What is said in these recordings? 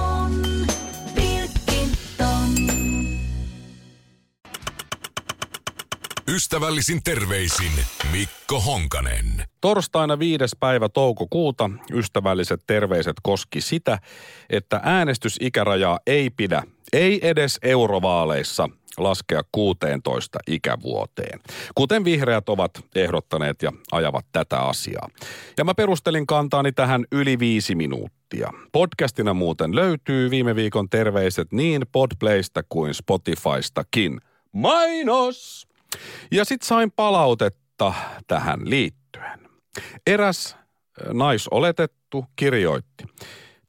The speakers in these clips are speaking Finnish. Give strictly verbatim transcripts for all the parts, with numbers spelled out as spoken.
on Pilkington. Ystävällisin terveisin Mikko Honkanen. Torstaina viides päivä toukokuuta ystävälliset terveiset koski sitä, että äänestysikärajaa ei pidä, ei edes eurovaaleissa, laskea kuuteentoista ikävuoteen, kuten vihreät ovat ehdottaneet ja ajavat tätä asiaa. Ja mä perustelin kantaani tähän yli viisi minuuttia. Podcastina muuten löytyy viime viikon terveiset niin Podplaysta kuin Spotifystakin. Mainos! Ja sit sain palautetta tähän liittyen. Eräs naisoletettu kirjoitti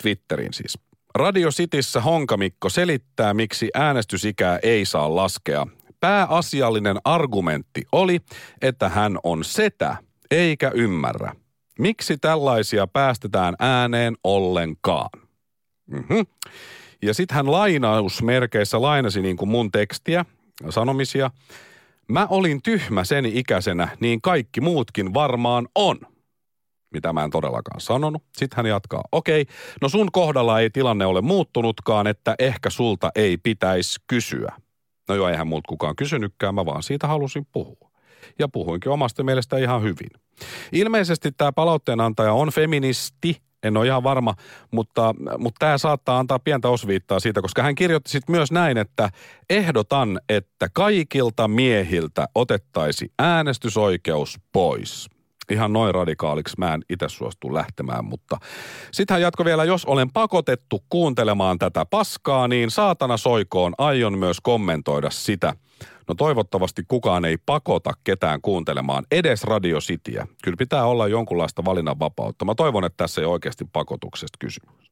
Twitterin siis. Radio Cityssä Honkamikko selittää, miksi äänestysikää ei saa laskea. Pääasiallinen argumentti oli, että hän on setä eikä ymmärrä. Miksi tällaisia päästetään ääneen ollenkaan? Mm-hmm. Ja sit hän lainausmerkeissä lainasi niin kuin mun tekstiä, sanomisia. Mä olin tyhmä sen ikäisenä, niin kaikki muutkin varmaan on. Mitä mä en todellakaan sanonut. Sitten hän jatkaa, okei, no sun kohdalla ei tilanne ole muuttunutkaan, että ehkä sulta ei pitäisi kysyä. No joo, eihän multa kukaan kysynytkään, mä vaan siitä halusin puhua. Ja puhuinkin omasta mielestä ihan hyvin. Ilmeisesti tämä palautteenantaja on feministi, en ole ihan varma, mutta, mutta tämä saattaa antaa pientä osviittaa siitä, koska hän kirjoitti sitten myös näin, että ehdotan, että kaikilta miehiltä otettaisiin äänestysoikeus pois. Ihan noin radikaaliksi mä en itse suostu lähtemään, mutta sitten hän jatkoi vielä, jos olen pakotettu kuuntelemaan tätä paskaa, niin saatana soikoon aion myös kommentoida sitä. No toivottavasti kukaan ei pakota ketään kuuntelemaan edes Radio Cityä. Kyllä pitää olla jonkunlaista valinnanvapautta. Mä toivon, että tässä ei oikeasti pakotuksesta kysymys.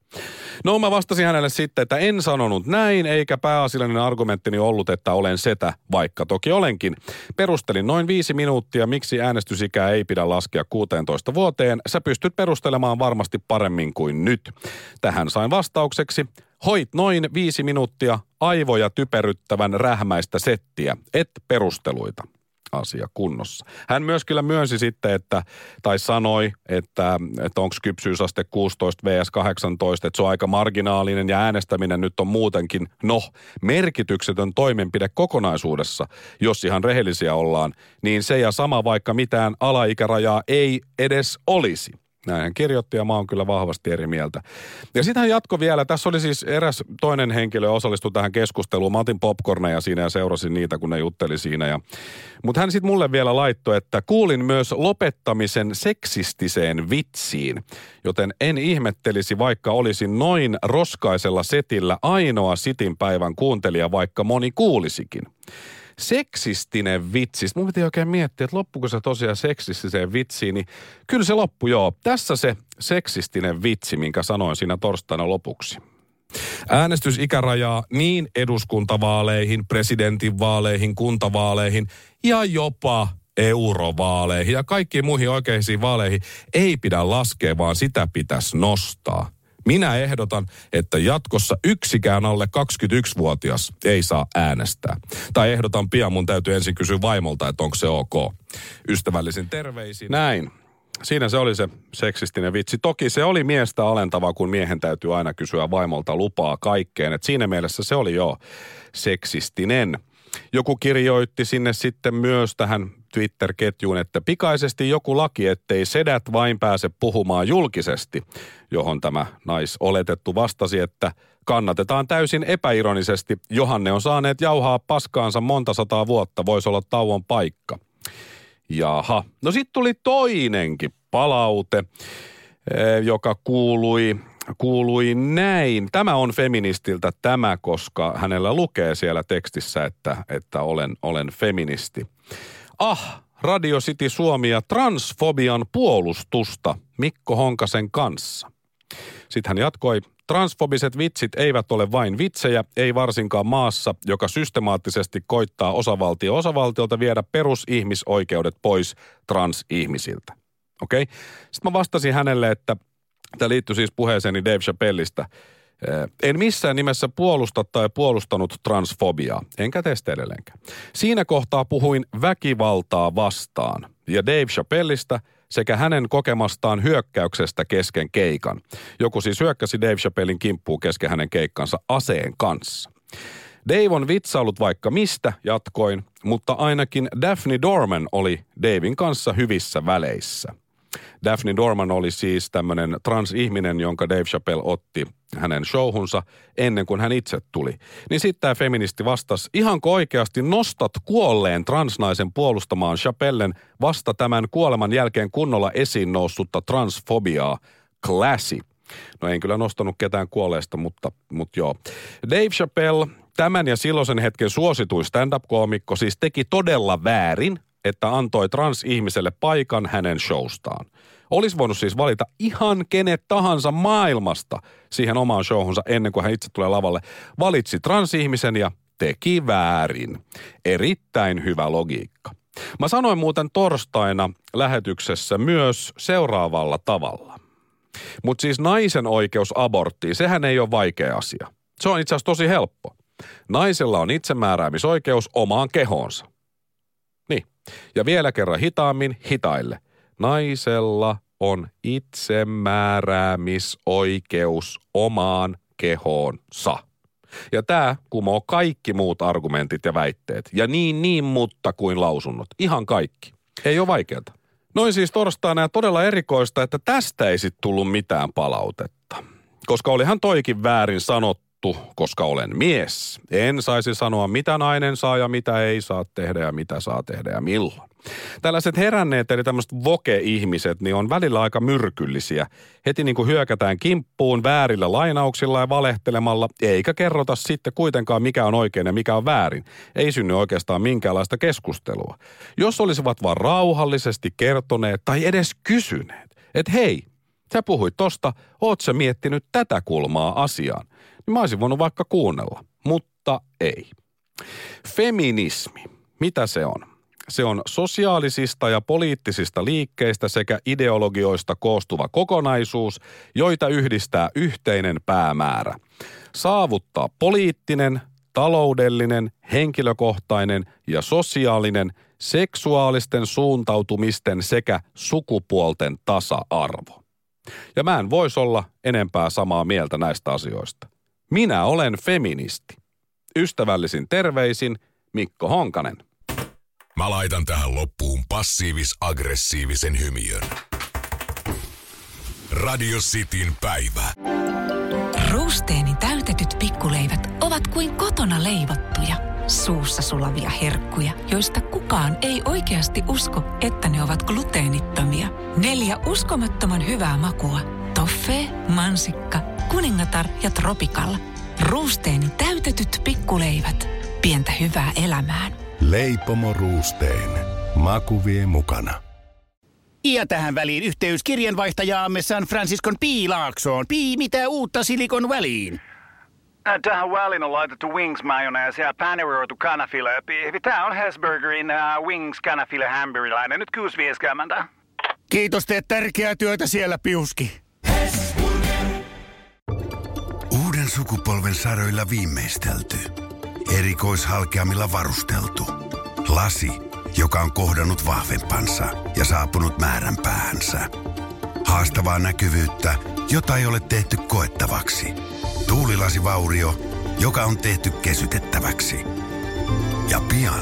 No mä vastasin hänelle sitten, että en sanonut näin, eikä pääasiallinen argumenttini ollut, että olen setä, vaikka toki olenkin. Perustelin noin viisi minuuttia, miksi äänestysikää ei pidä laskea kuuteentoista vuoteen. Sä pystyt perustelemaan varmasti paremmin kuin nyt. Tähän sain vastaukseksi. Hoit noin viisi minuuttia aivoja typeryttävän rähmäistä settiä, et perusteluita. Asia kunnossa. Hän myös kyllä myönsi sitten, että, tai sanoi, että, että onko kypsyysaste kuusitoista versus kahdeksantoista, että se on aika marginaalinen ja äänestäminen nyt on muutenkin, no, merkityksetön toimenpide kokonaisuudessa, jos ihan rehellisiä ollaan, niin se ja sama vaikka mitään alaikärajaa ei edes olisi. Näin hän kirjoitti ja mä oon kyllä vahvasti eri mieltä. Ja sitten hän jatkoi vielä. Tässä oli siis eräs toinen henkilö osallistui tähän keskusteluun. Mä otin popcorneja siinä ja seurasin niitä, kun ne jutteli siinä. Mutta hän sitten mulle vielä laittoi, että kuulin myös lopettamisen seksistiseen vitsiin. Joten en ihmettelisi, vaikka olisin noin roskaisella setillä ainoa sitin päivän kuuntelija, vaikka moni kuulisikin. Seksistinen vitsi. Mun piti oikein miettiä, että loppuuko se tosiaan seksistiseen vitsiin, niin kyllä se loppu, joo. Tässä se seksistinen vitsi, minkä sanoin siinä torstaina lopuksi. Äänestysikärajaa niin eduskuntavaaleihin, presidentinvaaleihin, kuntavaaleihin ja jopa eurovaaleihin ja kaikkiin muihin oikeisiin vaaleihin ei pidä laskea, vaan sitä pitäisi nostaa. Minä ehdotan, että jatkossa yksikään alle kaksikymmentäyksivuotias ei saa äänestää. Tai ehdotan pian, mun täytyy ensin kysyä vaimolta, että onko se ok. Ystävällisin terveisin. Näin. Siinä se oli se seksistinen vitsi. Toki se oli miestä alentavaa, kun miehen täytyy aina kysyä vaimolta lupaa kaikkeen. Et siinä mielessä se oli jo seksistinen. Joku kirjoitti sinne sitten myös tähän Twitter-ketjuun, että pikaisesti joku laki, ettei sedät vain pääse puhumaan julkisesti, johon tämä naisoletettu vastasi, että kannatetaan täysin epäironisesti, johan ne on saaneet jauhaa paskaansa monta sataa vuotta, voisi olla tauon paikka. Jaha, no sitten tuli toinenkin palaute, joka kuului... Kuului näin. Tämä on feministiltä tämä, koska hänellä lukee siellä tekstissä, että, että olen, olen feministi. Ah, Radio City Suomi ja transfobian puolustusta Mikko Honkasen kanssa. Sitten hän jatkoi, transfobiset vitsit eivät ole vain vitsejä, ei varsinkaan maassa, joka systemaattisesti koittaa osavaltio osavaltiolta viedä perusihmisoikeudet pois transihmisiltä. Okei? Sitten mä vastasin hänelle, että tämä liittyy siis puheeseeni Dave Chappellista, En missään nimessä puolusta tai puolustanut transfobiaa, enkä teste edelleenkään. Siinä kohtaa puhuin väkivaltaa vastaan ja Dave Chappellista sekä hänen kokemastaan hyökkäyksestä kesken keikan. Joku siis hyökkäsi Dave Chappellin kimppuun kesken hänen keikkansa aseen kanssa. Dave on vitsaillut vaikka mistä, jatkoin, mutta ainakin Daphne Dorman oli Davin kanssa hyvissä väleissä. Daphne Dorman oli siis tämmöinen transihminen, jonka Dave Chappelle otti hänen showhunsa ennen kuin hän itse tuli. Niin sitten tämä feministi vastasi, ihanko oikeasti nostat kuolleen transnaisen puolustamaan Chappellen vasta tämän kuoleman jälkeen kunnolla esiin noussutta transfobiaa, classy. No en kyllä nostanut ketään kuolleesta, mutta, mutta joo. Dave Chappelle, tämän ja silloisen hetken suosituin stand-up-koomikko, siis teki todella väärin, että antoi transihmiselle paikan hänen showstaan. Olisi voinut siis valita ihan kenet tahansa maailmasta siihen omaan showhunsa ennen kuin hän itse tulee lavalle. Valitsi transihmisen ja teki väärin. Erittäin hyvä logiikka. Mä sanoin muuten torstaina lähetyksessä myös seuraavalla tavalla. Mutta siis naisen oikeus aborttiin, sehän ei ole vaikea asia. Se on itse asiassa tosi helppo. Naisella on itsemääräämisoikeus omaan kehoonsa. Niin. Ja vielä kerran hitaammin hitaille. Naisella on itsemääräämisoikeus omaan kehoonsa. Ja tämä kumoo kaikki muut argumentit ja väitteet. Ja niin, niin, mutta kuin lausunnot. Ihan kaikki. Ei ole vaikeata. Noin siis torstaina, ja todella erikoista, että tästä ei sit tullut mitään palautetta. Koska olihan toikin väärin sanottu, koska olen mies. En saisi sanoa, mitä nainen saa ja mitä ei saa tehdä ja mitä saa tehdä ja milloin. Tällaiset heränneet, eli tämmöiset woke-ihmiset, niin on välillä aika myrkyllisiä. Heti niin kuin hyökätään kimppuun väärillä lainauksilla ja valehtelemalla, eikä kerrota sitten kuitenkaan mikä on oikein ja mikä on väärin. Ei synny oikeastaan minkäänlaista keskustelua. Jos olisivat vaan rauhallisesti kertoneet tai edes kysyneet, että hei, sä puhuit tosta, oot sä miettinyt tätä kulmaa asiaan, niin mä olisin voinut vaikka kuunnella, mutta ei. Feminismi, mitä se on? Se on sosiaalisista ja poliittisista liikkeistä sekä ideologioista koostuva kokonaisuus, joita yhdistää yhteinen päämäärä. Saavuttaa poliittinen, taloudellinen, henkilökohtainen ja sosiaalinen, seksuaalisten suuntautumisten sekä sukupuolten tasa-arvo. Ja mä en vois olla enempää samaa mieltä näistä asioista. Minä olen feministi. Ystävällisin terveisin Mikko Honkanen. Mä laitan tähän loppuun passiivis-aggressiivisen hymiön. Radio Cityn päivä. Ruusteeni täytetyt pikkuleivät ovat kuin kotona leivottuja, suussa sulavia herkkuja, joista kukaan ei oikeasti usko, että ne ovat gluteenittomia. Neljä uskomattoman hyvää makua. Toffee, mansikka, kuningatar ja tropikalla. Ruusteeni täytetyt pikkuleivät. Pientä hyvää elämään. Leipomo Rosten. Maku vie mukana. Ja tähän väliin yhteys kirjanvaihtajaamme San Franciscon P. Laaksoon. P. Mitä uutta Silikon väliin? Tähän väliin on laitettu wings-majoneesia ja paneroitu kanafila. Tämä on Hesburgerin uh, wings-kanafila-hamburilainen. Nyt kuusi viisikymmentä. Kiitos, teet tärkeää työtä siellä, Piuski. Hesburger. Uuden sukupolven saroilla viimeistelty. Erikoishalkeamilla varusteltu. Lasi, joka on kohdannut vahvempansa ja saapunut määränpäähänsä. Haastavaa näkyvyyttä, jota ei ole tehty koettavaksi. Tuulilasivaurio, joka on tehty kesytettäväksi. Ja pian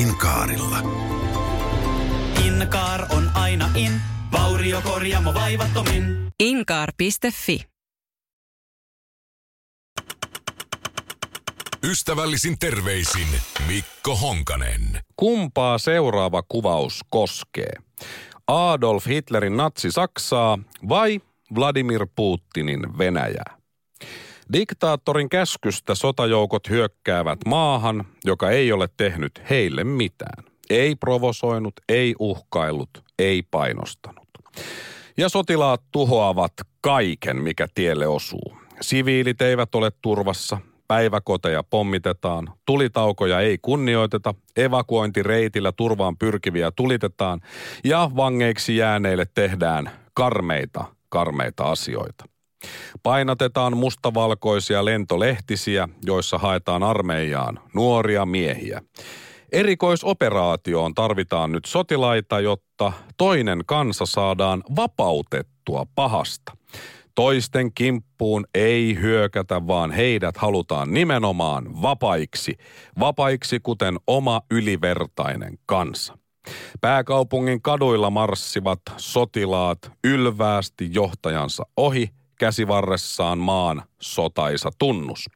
Inkaarilla. Inkaar on aina in. Vauriokorjaamo vaivattomin. Inkaar piste fi. Ystävällisin terveisin Mikko Honkanen. Kumpaa seuraava kuvaus koskee? Adolf Hitlerin natsi-Saksaa vai Vladimir Putinin Venäjää? Diktaattorin käskystä sotajoukot hyökkäävät maahan, joka ei ole tehnyt heille mitään. Ei provosoinut, ei uhkaillut, ei painostanut. Ja sotilaat tuhoavat kaiken, mikä tielle osuu. Siviilit eivät ole turvassa. Päiväkoteja pommitetaan, tulitaukoja ei kunnioiteta, evakuointireitillä turvaan pyrkiviä tulitetaan ja vangeiksi jääneille tehdään karmeita, karmeita asioita. Painatetaan mustavalkoisia lentolehtisiä, joissa haetaan armeijaan nuoria miehiä. Erikoisoperaatioon tarvitaan nyt sotilaita, jotta toinen kansa saadaan vapautettua pahasta. Toisten kimppuun ei hyökätä, vaan heidät halutaan nimenomaan vapaiksi. Vapaiksi kuten oma ylivertainen kansa. Pääkaupungin kaduilla marssivat sotilaat ylväästi johtajansa ohi, käsivarressaan maan sotaisa tunnus.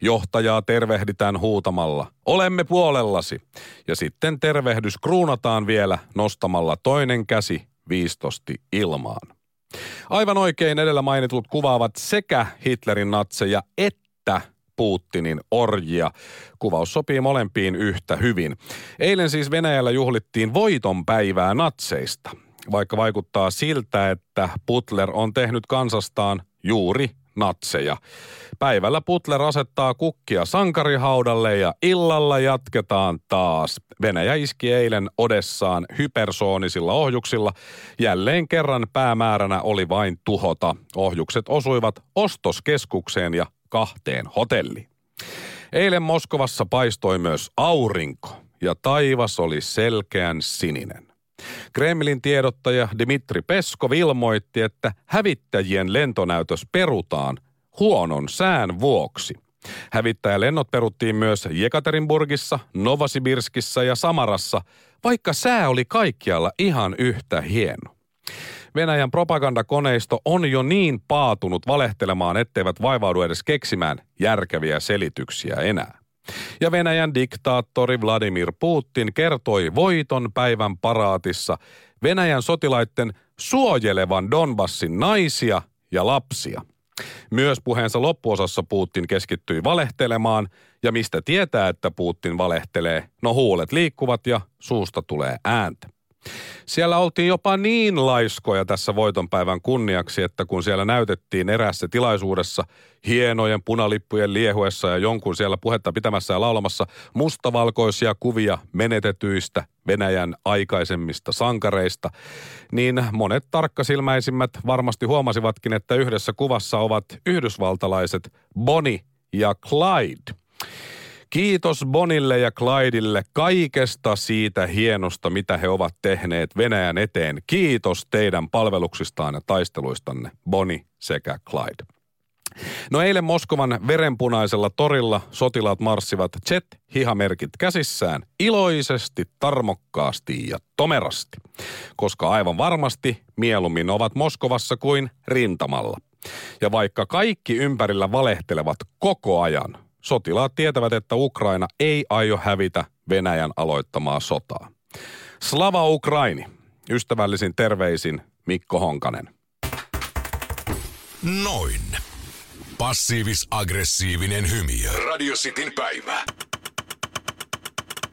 Johtajaa tervehditään huutamalla, olemme puolellasi. Ja sitten tervehdys kruunataan vielä nostamalla toinen käsi viistosti ilmaan. Aivan oikein edellä mainitut kuvaavat sekä Hitlerin natseja että Putinin orjia. Kuvaus sopii molempiin yhtä hyvin. Eilen siis Venäjällä juhlittiin voitonpäivää natseista, vaikka vaikuttaa siltä, että Butler on tehnyt kansastaan juuri natseja. Päivällä Butler asettaa kukkia sankarihaudalle ja illalla jatketaan taas. Venäjä iski eilen Odessaan hypersoonisilla ohjuksilla. Jälleen kerran päämääränä oli vain tuhota. Ohjukset osuivat ostoskeskukseen ja kahteen hotelliin. Eilen Moskovassa paistoi myös aurinko ja taivas oli selkeän sininen. Kremlin tiedottaja Dmitri Peskov ilmoitti, että hävittäjien lentonäytös perutaan huonon sään vuoksi. Hävittäjälennot peruttiin myös Jekaterinburgissa, Novosibirskissä ja Samarassa, vaikka sää oli kaikkialla ihan yhtä hieno. Venäjän propagandakoneisto on jo niin paatunut valehtelemaan, etteivät vaivaudu edes keksimään järkeviä selityksiä enää. Ja Venäjän diktaattori Vladimir Putin kertoi voiton päivän paraatissa Venäjän sotilaiden suojelevan Donbassin naisia ja lapsia. Myös puheensa loppuosassa Putin keskittyi valehtelemaan, ja mistä tietää, että Putin valehtelee, no huulet liikkuvat ja suusta tulee ääntä. Siellä oltiin jopa niin laiskoja tässä voitonpäivän kunniaksi, että kun siellä näytettiin eräässä tilaisuudessa hienojen punalippujen liehuessa ja jonkun siellä puhetta pitämässä ja laulamassa mustavalkoisia kuvia menetetyistä Venäjän aikaisemmista sankareista, niin monet tarkkasilmäisimmät varmasti huomasivatkin, että yhdessä kuvassa ovat yhdysvaltalaiset Bonnie ja Clyde. Kiitos Bonille ja Clydelle kaikesta siitä hienosta, mitä he ovat tehneet Venäjän eteen. Kiitos teidän palveluksistaan ja taisteluistanne, Bonnie sekä Clyde. No eilen Moskovan verenpunaisella torilla sotilaat marssivat jet-hihamerkit käsissään iloisesti, tarmokkaasti ja tomerasti, koska aivan varmasti mieluummin ovat Moskovassa kuin rintamalla. Ja vaikka kaikki ympärillä valehtelevat koko ajan, sotilaat tietävät, että Ukraina ei aio hävitä Venäjän aloittamaa sotaa. Slava Ukraini! Ystävällisin terveisin Mikko Honkanen. Noin. Passiivis-aggressiivinen hymy. Radio Cityn päivä.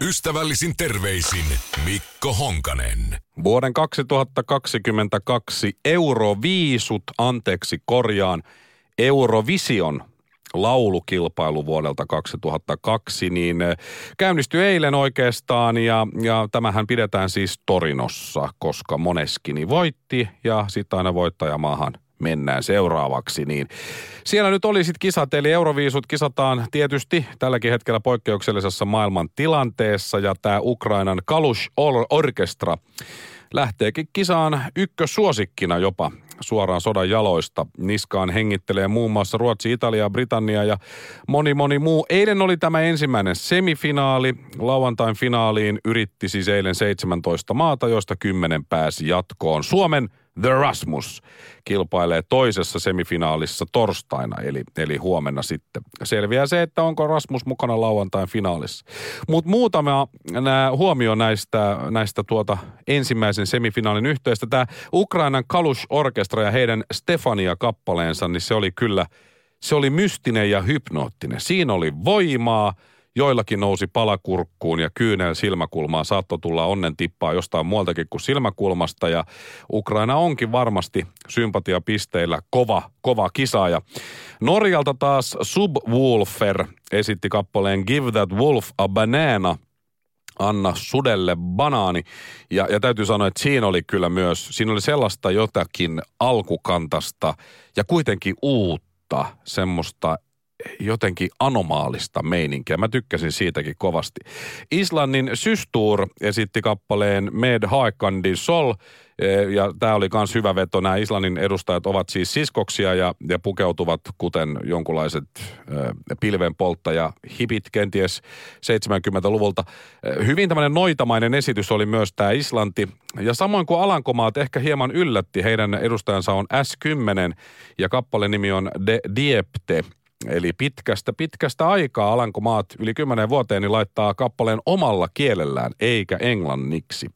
Ystävällisin terveisin Mikko Honkanen. Vuoden kaksituhattakaksikymmentäkaksi Euroviisut, anteeksi korjaan, Eurovision laulukilpailu vuodelta kaksituhattakaksi, niin käynnistyi eilen oikeastaan ja, ja tämähän pidetään siis Torinossa, koska Moneskini voitti ja sitten aina voittajamaahan mennään seuraavaksi. Niin siellä nyt oli sitten kisat, eli Euroviisut kisataan tietysti tälläkin hetkellä poikkeuksellisessa maailman tilanteessa ja tämä Ukrainan Kalush Orchestra lähteekin kisaan ykkössuosikkina jopa suoraan sodan jaloista. Niskaan hengittelee muun muassa Ruotsi, Italia, Britannia ja moni moni muu. Eilen oli tämä ensimmäinen semifinaali. Lauantain finaaliin yritti siis eilen seitsemäntoista maata, joista kymmenen pääsi jatkoon. Suomen The Rasmus kilpailee toisessa semifinaalissa torstaina, eli, eli huomenna sitten. Selviää se, että onko Rasmus mukana lauantain finaalissa. Mutta muutama huomio näistä, näistä tuota ensimmäisen semifinaalin yhteistä. Tämä Ukrainan Kalush Orchestra ja heidän Stefania-kappaleensa, niin se oli kyllä, se oli mystinen ja hypnoottinen. Siinä oli voimaa. Joillakin nousi palakurkkuun ja kyynel silmäkulmaan. Saattoi tulla onnen tippaa jostain muualtakin kuin silmäkulmasta. Ja Ukraina onkin varmasti sympatiapisteillä kova, kova kisaaja. Norjalta taas Subwolfer esitti kappaleen Give That Wolf a Banana. anna sudelle banaani. Ja, ja täytyy sanoa, että siinä oli kyllä myös, siinä oli sellaista jotakin alkukantasta ja kuitenkin uutta, semmoista jotenkin anomaalista meininkiä. Mä tykkäsin siitäkin kovasti. Islannin Systur esitti kappaleen Med Haekandin Sol, ja tämä oli myös hyvä veto. Nämä Islannin edustajat ovat siis siskoksia ja, ja pukeutuvat kuten jonkunlaiset pilvenpolttajahipit kenties seitsemänkymmentäluvulta. Hyvin tämmöinen noitamainen esitys oli myös tämä Islanti. Ja samoin kuin Alankomaat ehkä hieman yllätti, heidän edustajansa on S kymmenen ja kappaleen nimi on De Diepte. Eli pitkästä, pitkästä aikaa Alankomaat yli kymmenen vuoteen niin laittaa kappaleen omalla kielellään, eikä englanniksi.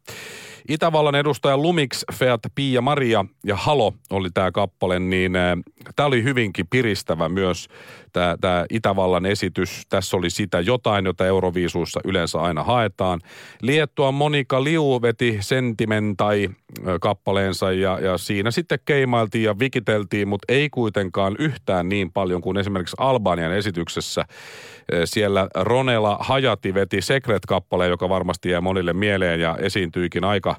Itävallan edustaja Lumix, Feat, Pia Maria ja Halo oli tämä kappale, niin äh, tämä oli hyvinkin piristävä myös tämä Itävallan esitys. Tässä oli sitä jotain, jota Euroviisuissa yleensä aina haetaan. Liettua Monika Liu veti Sentimentai-kappaleensa ja, ja siinä sitten keimailtiin ja vikiteltiin, mutta ei kuitenkaan yhtään niin paljon kuin esimerkiksi Albanian esityksessä. Siellä Ronela Hajati veti Secret-kappaleen, joka varmasti jää monille mieleen ja esiintyikin aika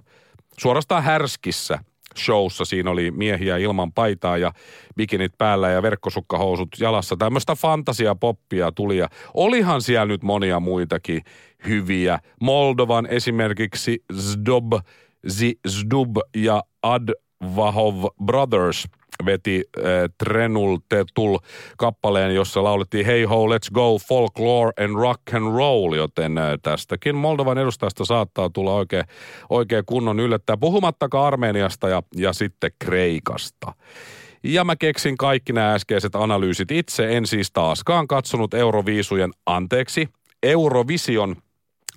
suorastaan härskissä showssa. Siinä oli miehiä ilman paitaa ja bikinit päällä ja verkkosukkahousut jalassa. Tämmöistä fantasiapoppia tuli ja olihan siellä nyt monia muitakin hyviä. Moldovan esimerkiksi Zdob și Zdub ja Advahov Brothers veti äh, Trenul Tetul kappaleen, jossa laulettiin Hey Ho, Let's Go, Folklore and Rock and Roll, joten äh, tästäkin Moldovan edustajasta saattaa tulla oikein, oikein kunnon yllättää, puhumattakaan Armeniasta ja, ja sitten Kreikasta. Ja mä keksin kaikki nämä äskeiset analyysit itse, en siis taaskaan katsonut Euroviisujen, anteeksi, Eurovision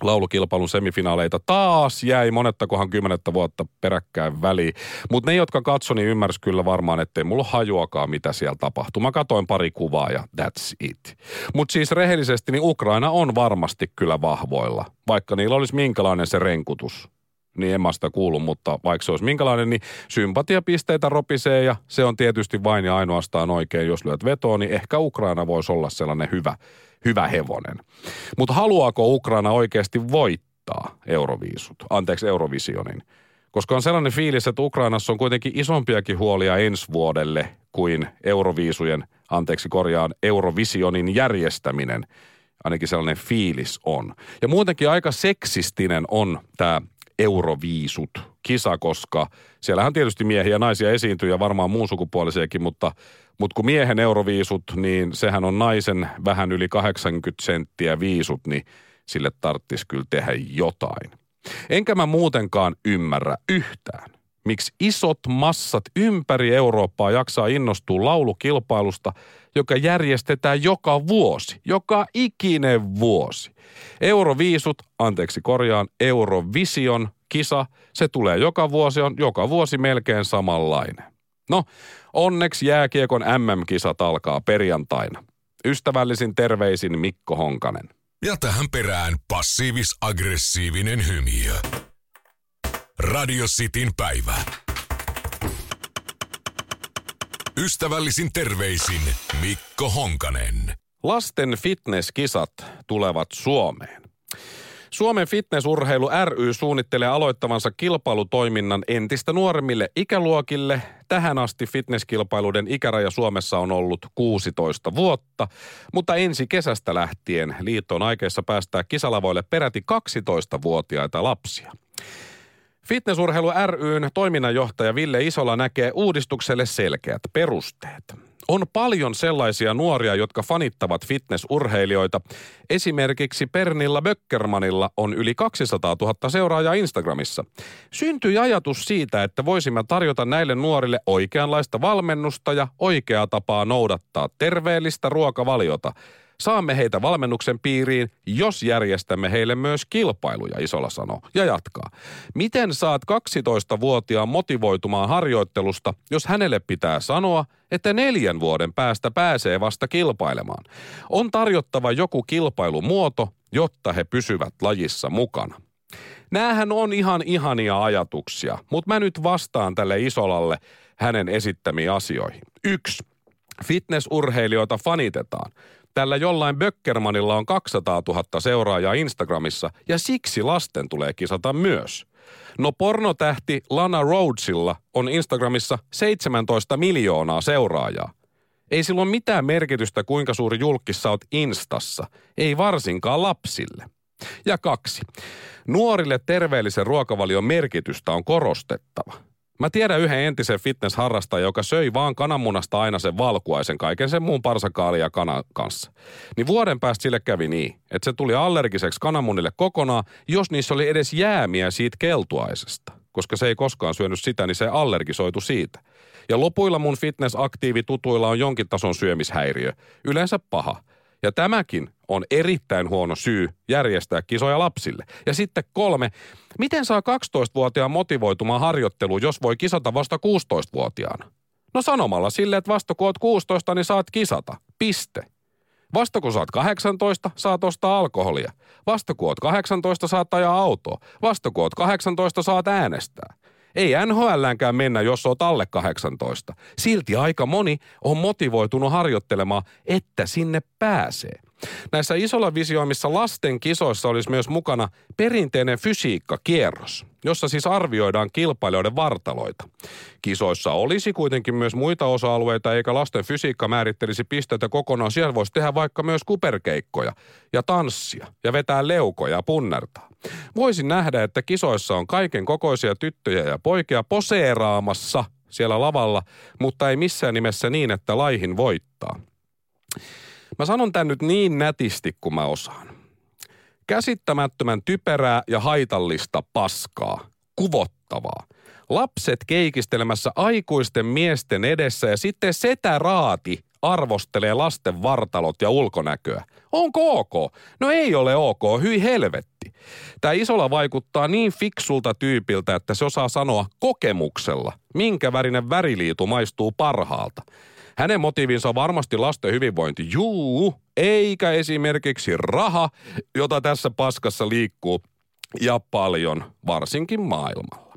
laulukilpailun semifinaaleita. Taas jäi monettakohan kymmenettä vuotta peräkkäin väliin. Mutta ne, jotka katsoi, niin ymmärsi kyllä varmaan, ettei mulla hajuakaan, mitä siellä tapahtui. Mä katoin pari kuvaa ja that's it. Mutta siis rehellisesti, niin Ukraina on varmasti kyllä vahvoilla. Vaikka niillä olisi minkälainen se renkutus, niin en mä sitä kuullut, mutta vaikka se olisi minkälainen, niin sympatiapisteitä ropisee ja se on tietysti vain ja ainoastaan oikein. Jos lyöt vetoon, niin ehkä Ukraina voisi olla sellainen hyvä Hyvä hevonen. Mutta haluaako Ukraina oikeasti voittaa Euroviisut? Anteeksi, Eurovisionin. Koska on sellainen fiilis, että Ukrainassa on kuitenkin isompiakin huolia ensi vuodelle kuin Euroviisujen, anteeksi korjaan, Eurovisionin järjestäminen. Ainakin sellainen fiilis on. Ja muutenkin aika seksistinen on tämä Euroviisut kisa, koska siellähän tietysti miehiä ja naisia esiintyy ja varmaan muun sukupuolisiakin, mutta Mutta kun miehen euroviisut, niin sehän on naisen vähän yli kahdeksankymmentä senttiä viisut, niin sille tarvitsisi kyllä tehdä jotain. Enkä mä muutenkaan ymmärrä yhtään, miksi isot massat ympäri Eurooppaa jaksaa innostua laulukilpailusta, joka järjestetään joka vuosi, joka ikinen vuosi. Euroviisut, anteeksi korjaan, Eurovision kisa, se tulee joka vuosi, on joka vuosi melkein samanlainen. No, onneksi jääkiekon M M-kisat alkaa perjantaina. Ystävällisin terveisin Mikko Honkanen. Ja tähän perään passiivis-aggressiivinen hymiö. Radio Cityn päivä. Ystävällisin terveisin Mikko Honkanen. Lasten fitnesskisat tulevat Suomeen. Suomen fitnessurheilu ry suunnittelee aloittavansa kilpailutoiminnan entistä nuoremmille ikäluokille. Tähän asti fitnesskilpailuiden ikäraja Suomessa on ollut kuusitoista vuotta, mutta ensi kesästä lähtien liitto on aikeissa päästää kisalavoille peräti kaksitoistavuotiaita lapsia. Fitnessurheilu ry:n toiminnanjohtaja Ville Isola näkee uudistukselle selkeät perusteet. On paljon sellaisia nuoria, jotka fanittavat fitnessurheilijoita. Esimerkiksi Pernilla Böckermanilla on yli kaksisataatuhatta seuraajaa Instagramissa. Syntyi ajatus siitä, että voisimme tarjota näille nuorille oikeanlaista valmennusta ja oikeaa tapaa noudattaa terveellistä ruokavaliota. Saamme heitä valmennuksen piiriin, jos järjestämme heille myös kilpailuja, Isola sanoo. Ja jatkaa. Miten saat kaksitoistavuotiaan motivoitumaan harjoittelusta, jos hänelle pitää sanoa, että neljän vuoden päästä pääsee vasta kilpailemaan? On tarjottava joku kilpailumuoto, jotta he pysyvät lajissa mukana. Näähän on ihan ihania ajatuksia, mutta mä nyt vastaan tälle Isolalle hänen esittämiin asioihin. Yksi. Fitnessurheilijoita fanitetaan. Tällä jollain Böckermanilla on kaksisataatuhatta seuraajaa Instagramissa ja siksi lasten tulee kisata myös. No pornotähti Lana Roadsilla on Instagramissa seitsemäntoista miljoonaa seuraajaa. Ei sillä ole mitään merkitystä, kuinka suuri julkkis sä oot Instassa. Ei varsinkaan lapsille. Ja kaksi. Nuorille terveellisen ruokavalion merkitystä on korostettava. Mä tiedän yhden entisen fitness-harrastajan, joka söi vaan kananmunasta aina sen valkuaisen kaiken sen muun parsakaalin ja kanan kanssa. Niin vuoden päästä sille kävi niin, että se tuli allergiseksi kananmunille kokonaan, jos niissä oli edes jäämiä siitä keltuaisesta. Koska se ei koskaan syönyt sitä, niin se allergisoitu siitä. Ja lopuilla mun fitness-aktiivitutuilla on jonkin tason syömishäiriö. Yleensä paha. Ja tämäkin on erittäin huono syy järjestää kisoja lapsille. Ja sitten kolme, miten saa kaksitoistavuotiaan motivoitumaan harjoitteluun, jos voi kisata vasta kuusitoistavuotiaana? No sanomalla sille, että vasta kun oot kuusitoista, niin saat kisata. Piste. Vasta kun saat kahdeksantoista, saat ostaa alkoholia. Vasta kun oot kahdeksantoista, saat ajaa autoa. Vasta kun oot kahdeksantoista, saat äänestää. Ei N H L:äänkään mennä, jos oot alle kahdeksantoista. Silti aika moni on motivoitunut harjoittelemaan, että sinne pääsee. Näissä isolla visioimissa lasten kisoissa olisi myös mukana perinteinen fysiikkakierros, jossa siis arvioidaan kilpailijoiden vartaloita. Kisoissa olisi kuitenkin myös muita osa-alueita, eikä lasten fysiikka määrittelisi pisteitä kokonaan. Siellä voisi tehdä vaikka myös kuperkeikkoja ja tanssia ja vetää leukoja ja punnertaa. Voisin nähdä, että kisoissa on kaiken kokoisia tyttöjä ja poikia poseeraamassa siellä lavalla, mutta ei missään nimessä niin, että laihin voittaa. Mä sanon tän nyt niin nätisti kuin mä osaan. Käsittämättömän typerää ja haitallista paskaa. Kuvottavaa. Lapset keikistelemässä aikuisten miesten edessä ja sitten setä raati arvostelee lasten vartalot ja ulkonäköä. Onko ok? No ei ole ok, hyi helvetti. Tää isolla vaikuttaa niin fiksulta tyypiltä, että se osaa sanoa kokemuksella, minkä värinen väriliitu maistuu parhaalta. Hänen motiivinsa on varmasti lasten hyvinvointi. Juu, eikä esimerkiksi raha, jota tässä paskassa liikkuu, ja paljon, varsinkin maailmalla.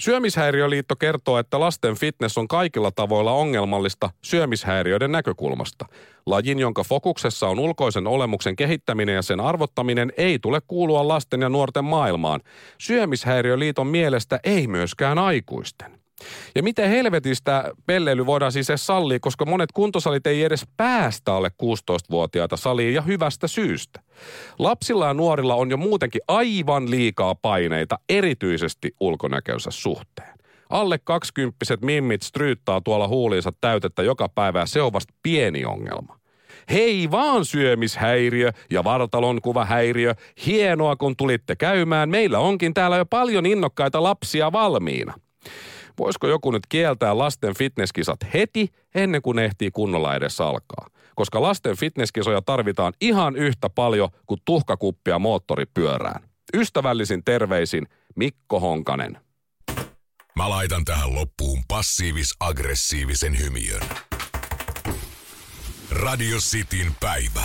Syömishäiriöliitto kertoo, että lasten fitness on kaikilla tavoilla ongelmallista syömishäiriöiden näkökulmasta. Lajin, jonka fokuksessa on ulkoisen olemuksen kehittäminen ja sen arvottaminen, ei tule kuulua lasten ja nuorten maailmaan. Syömishäiriöliiton mielestä ei myöskään aikuisten. Ja miten helvetistä pelleily voidaan siis edes sallia, koska monet kuntosalit ei edes päästä alle kuusitoistavuotiaita saliin ja hyvästä syystä. Lapsilla ja nuorilla on jo muutenkin aivan liikaa paineita, erityisesti ulkonäkönsä suhteen. Alle kaksikymppiset mimmit stryyttaa tuolla huuliinsa täytettä joka päivä ja se on vasta pieni ongelma. Hei vaan syömishäiriö ja vartalonkuvahäiriö, hienoa kun tulitte käymään, meillä onkin täällä jo paljon innokkaita lapsia valmiina. Voisiko joku nyt kieltää lasten fitnesskisat heti ennen kuin ehtii kunnolla edes alkaa? Koska lasten fitnesskisoja tarvitaan ihan yhtä paljon kuin tuhkakuppia moottoripyörään. Ystävällisin terveisin Mikko Honkanen. Mä laitan tähän loppuun passiivis-aggressiivisen hymiön. Radio Cityn päivä.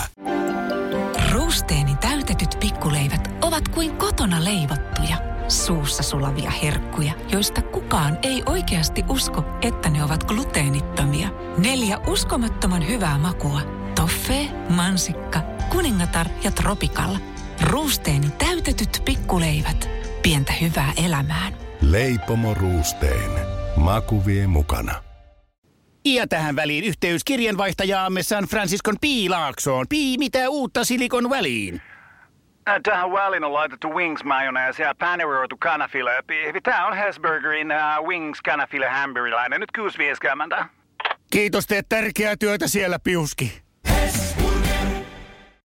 Ruusteeni täytetyt pikkuleivät ovat kuin kotona leivottuja. Suussa sulavia herkkuja, joista kukaan ei oikeasti usko, että ne ovat gluteenittomia. Neljä uskomattoman hyvää makua. Toffee, mansikka, kuningatar ja tropikalla. Ruusteeni täytetyt pikkuleivät. Pientä hyvää elämään. Leipomo Rosten. Maku vie mukana. Ja tähän väliin yhteys kirjanvaihtajaamme San Franciscon P. Laaksoon. P. Mitä uutta Silikon väliin? Tähän väliin on laitettu wings mayonnaise ja paneroitu kanafila. Tämä on Hesburgerin uh, wings kanafila hamburilainen. Nyt kuusi vieskäämäntä. Kiitos, teet tärkeää työtä siellä, Piuski.